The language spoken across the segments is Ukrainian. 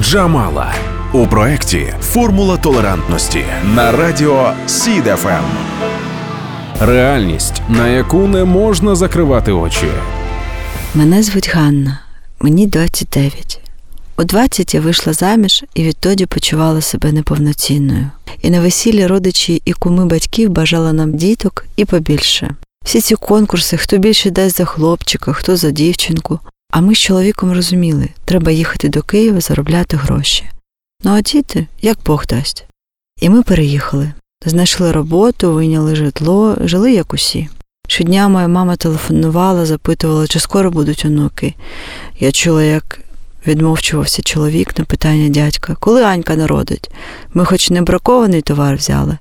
Джамала у проєкті «Формула толерантності» на радіо SID FM. Реальність, на яку не можна закривати очі. Мене звуть Ганна. Мені 29. У 20 я вийшла заміж і відтоді почувала себе неповноцінною. І на весіллі родичі і куми батьків бажали нам діток і побільше. Всі ці конкурси, хто більше дасть за хлопчика, хто за дівчинку. А ми з чоловіком розуміли, треба їхати до Києва заробляти гроші. Ну а діти, як Бог дасть. І ми переїхали. Знайшли роботу, вийняли житло, жили як усі. Щодня моя мама телефонувала, запитувала, чи скоро будуть онуки. Я чула, як відмовчувався чоловік на питання дядька. Коли Анька народить? Ми хоч не бракований товар взяли.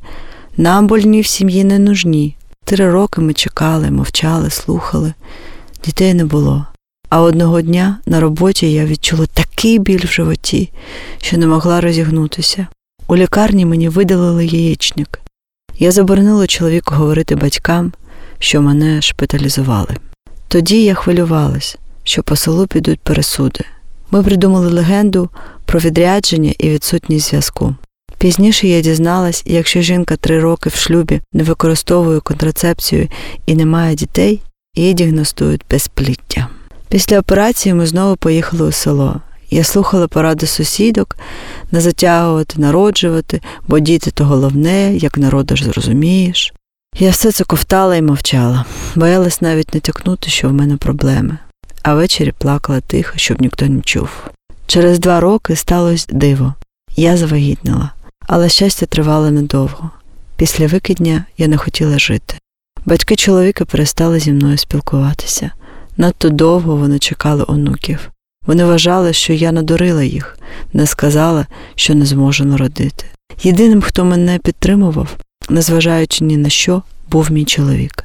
Нам больні в сім'ї не нужні. 3 роки ми чекали, мовчали, слухали. Дітей не було. А одного дня на роботі я відчула такий біль в животі, що не могла розігнутися. У лікарні мені видалили яєчник. Я заборонила чоловіку говорити батькам, що мене шпиталізували. Тоді я хвилювалась, що по селу підуть пересуди. Ми придумали легенду про відрядження і відсутність зв'язку. Пізніше я дізналась, якщо жінка 3 роки в шлюбі не використовує контрацепцію і не має дітей, її діагностують безпліддя. Після операції ми знову поїхали у село. Я слухала поради сусідок не затягувати, народжувати, бо діти – то головне, як народиш, зрозумієш. Я все це ковтала і мовчала. Боялась навіть натякнути, що в мене проблеми. А ввечері плакала тихо, щоб ніхто не чув. Через 2 роки сталося диво. Я завагітнила. Але щастя тривало недовго. Після викидня я не хотіла жити. Батьки чоловіка перестали зі мною спілкуватися. Надто довго вони чекали онуків. Вони вважали, що я надурила їх, не сказала, що не зможу народити. Єдиним, хто мене підтримував, незважаючи ні на що, був мій чоловік.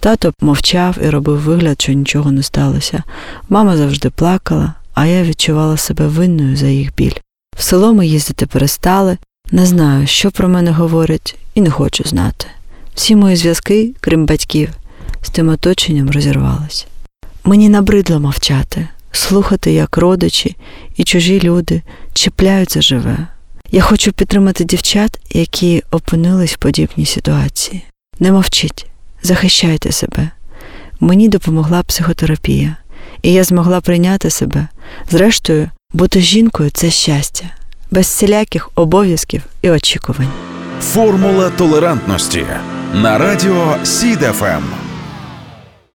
Тато мовчав і робив вигляд, що нічого не сталося. Мама завжди плакала, а я відчувала себе винною за їх біль. В село ми їздити перестали, не знаю, що про мене говорять, і не хочу знати. Всі мої зв'язки, крім батьків, з тим оточенням розірвались. Мені набридло мовчати, слухати, як родичі і чужі люди чіпляють за живе. Я хочу підтримати дівчат, які опинились в подібній ситуації. Не мовчіть, захищайте себе. Мені допомогла психотерапія, і я змогла прийняти себе. Зрештою, бути жінкою – це щастя, без всіляких обов'язків і очікувань. Формула толерантності на радіо SID FM.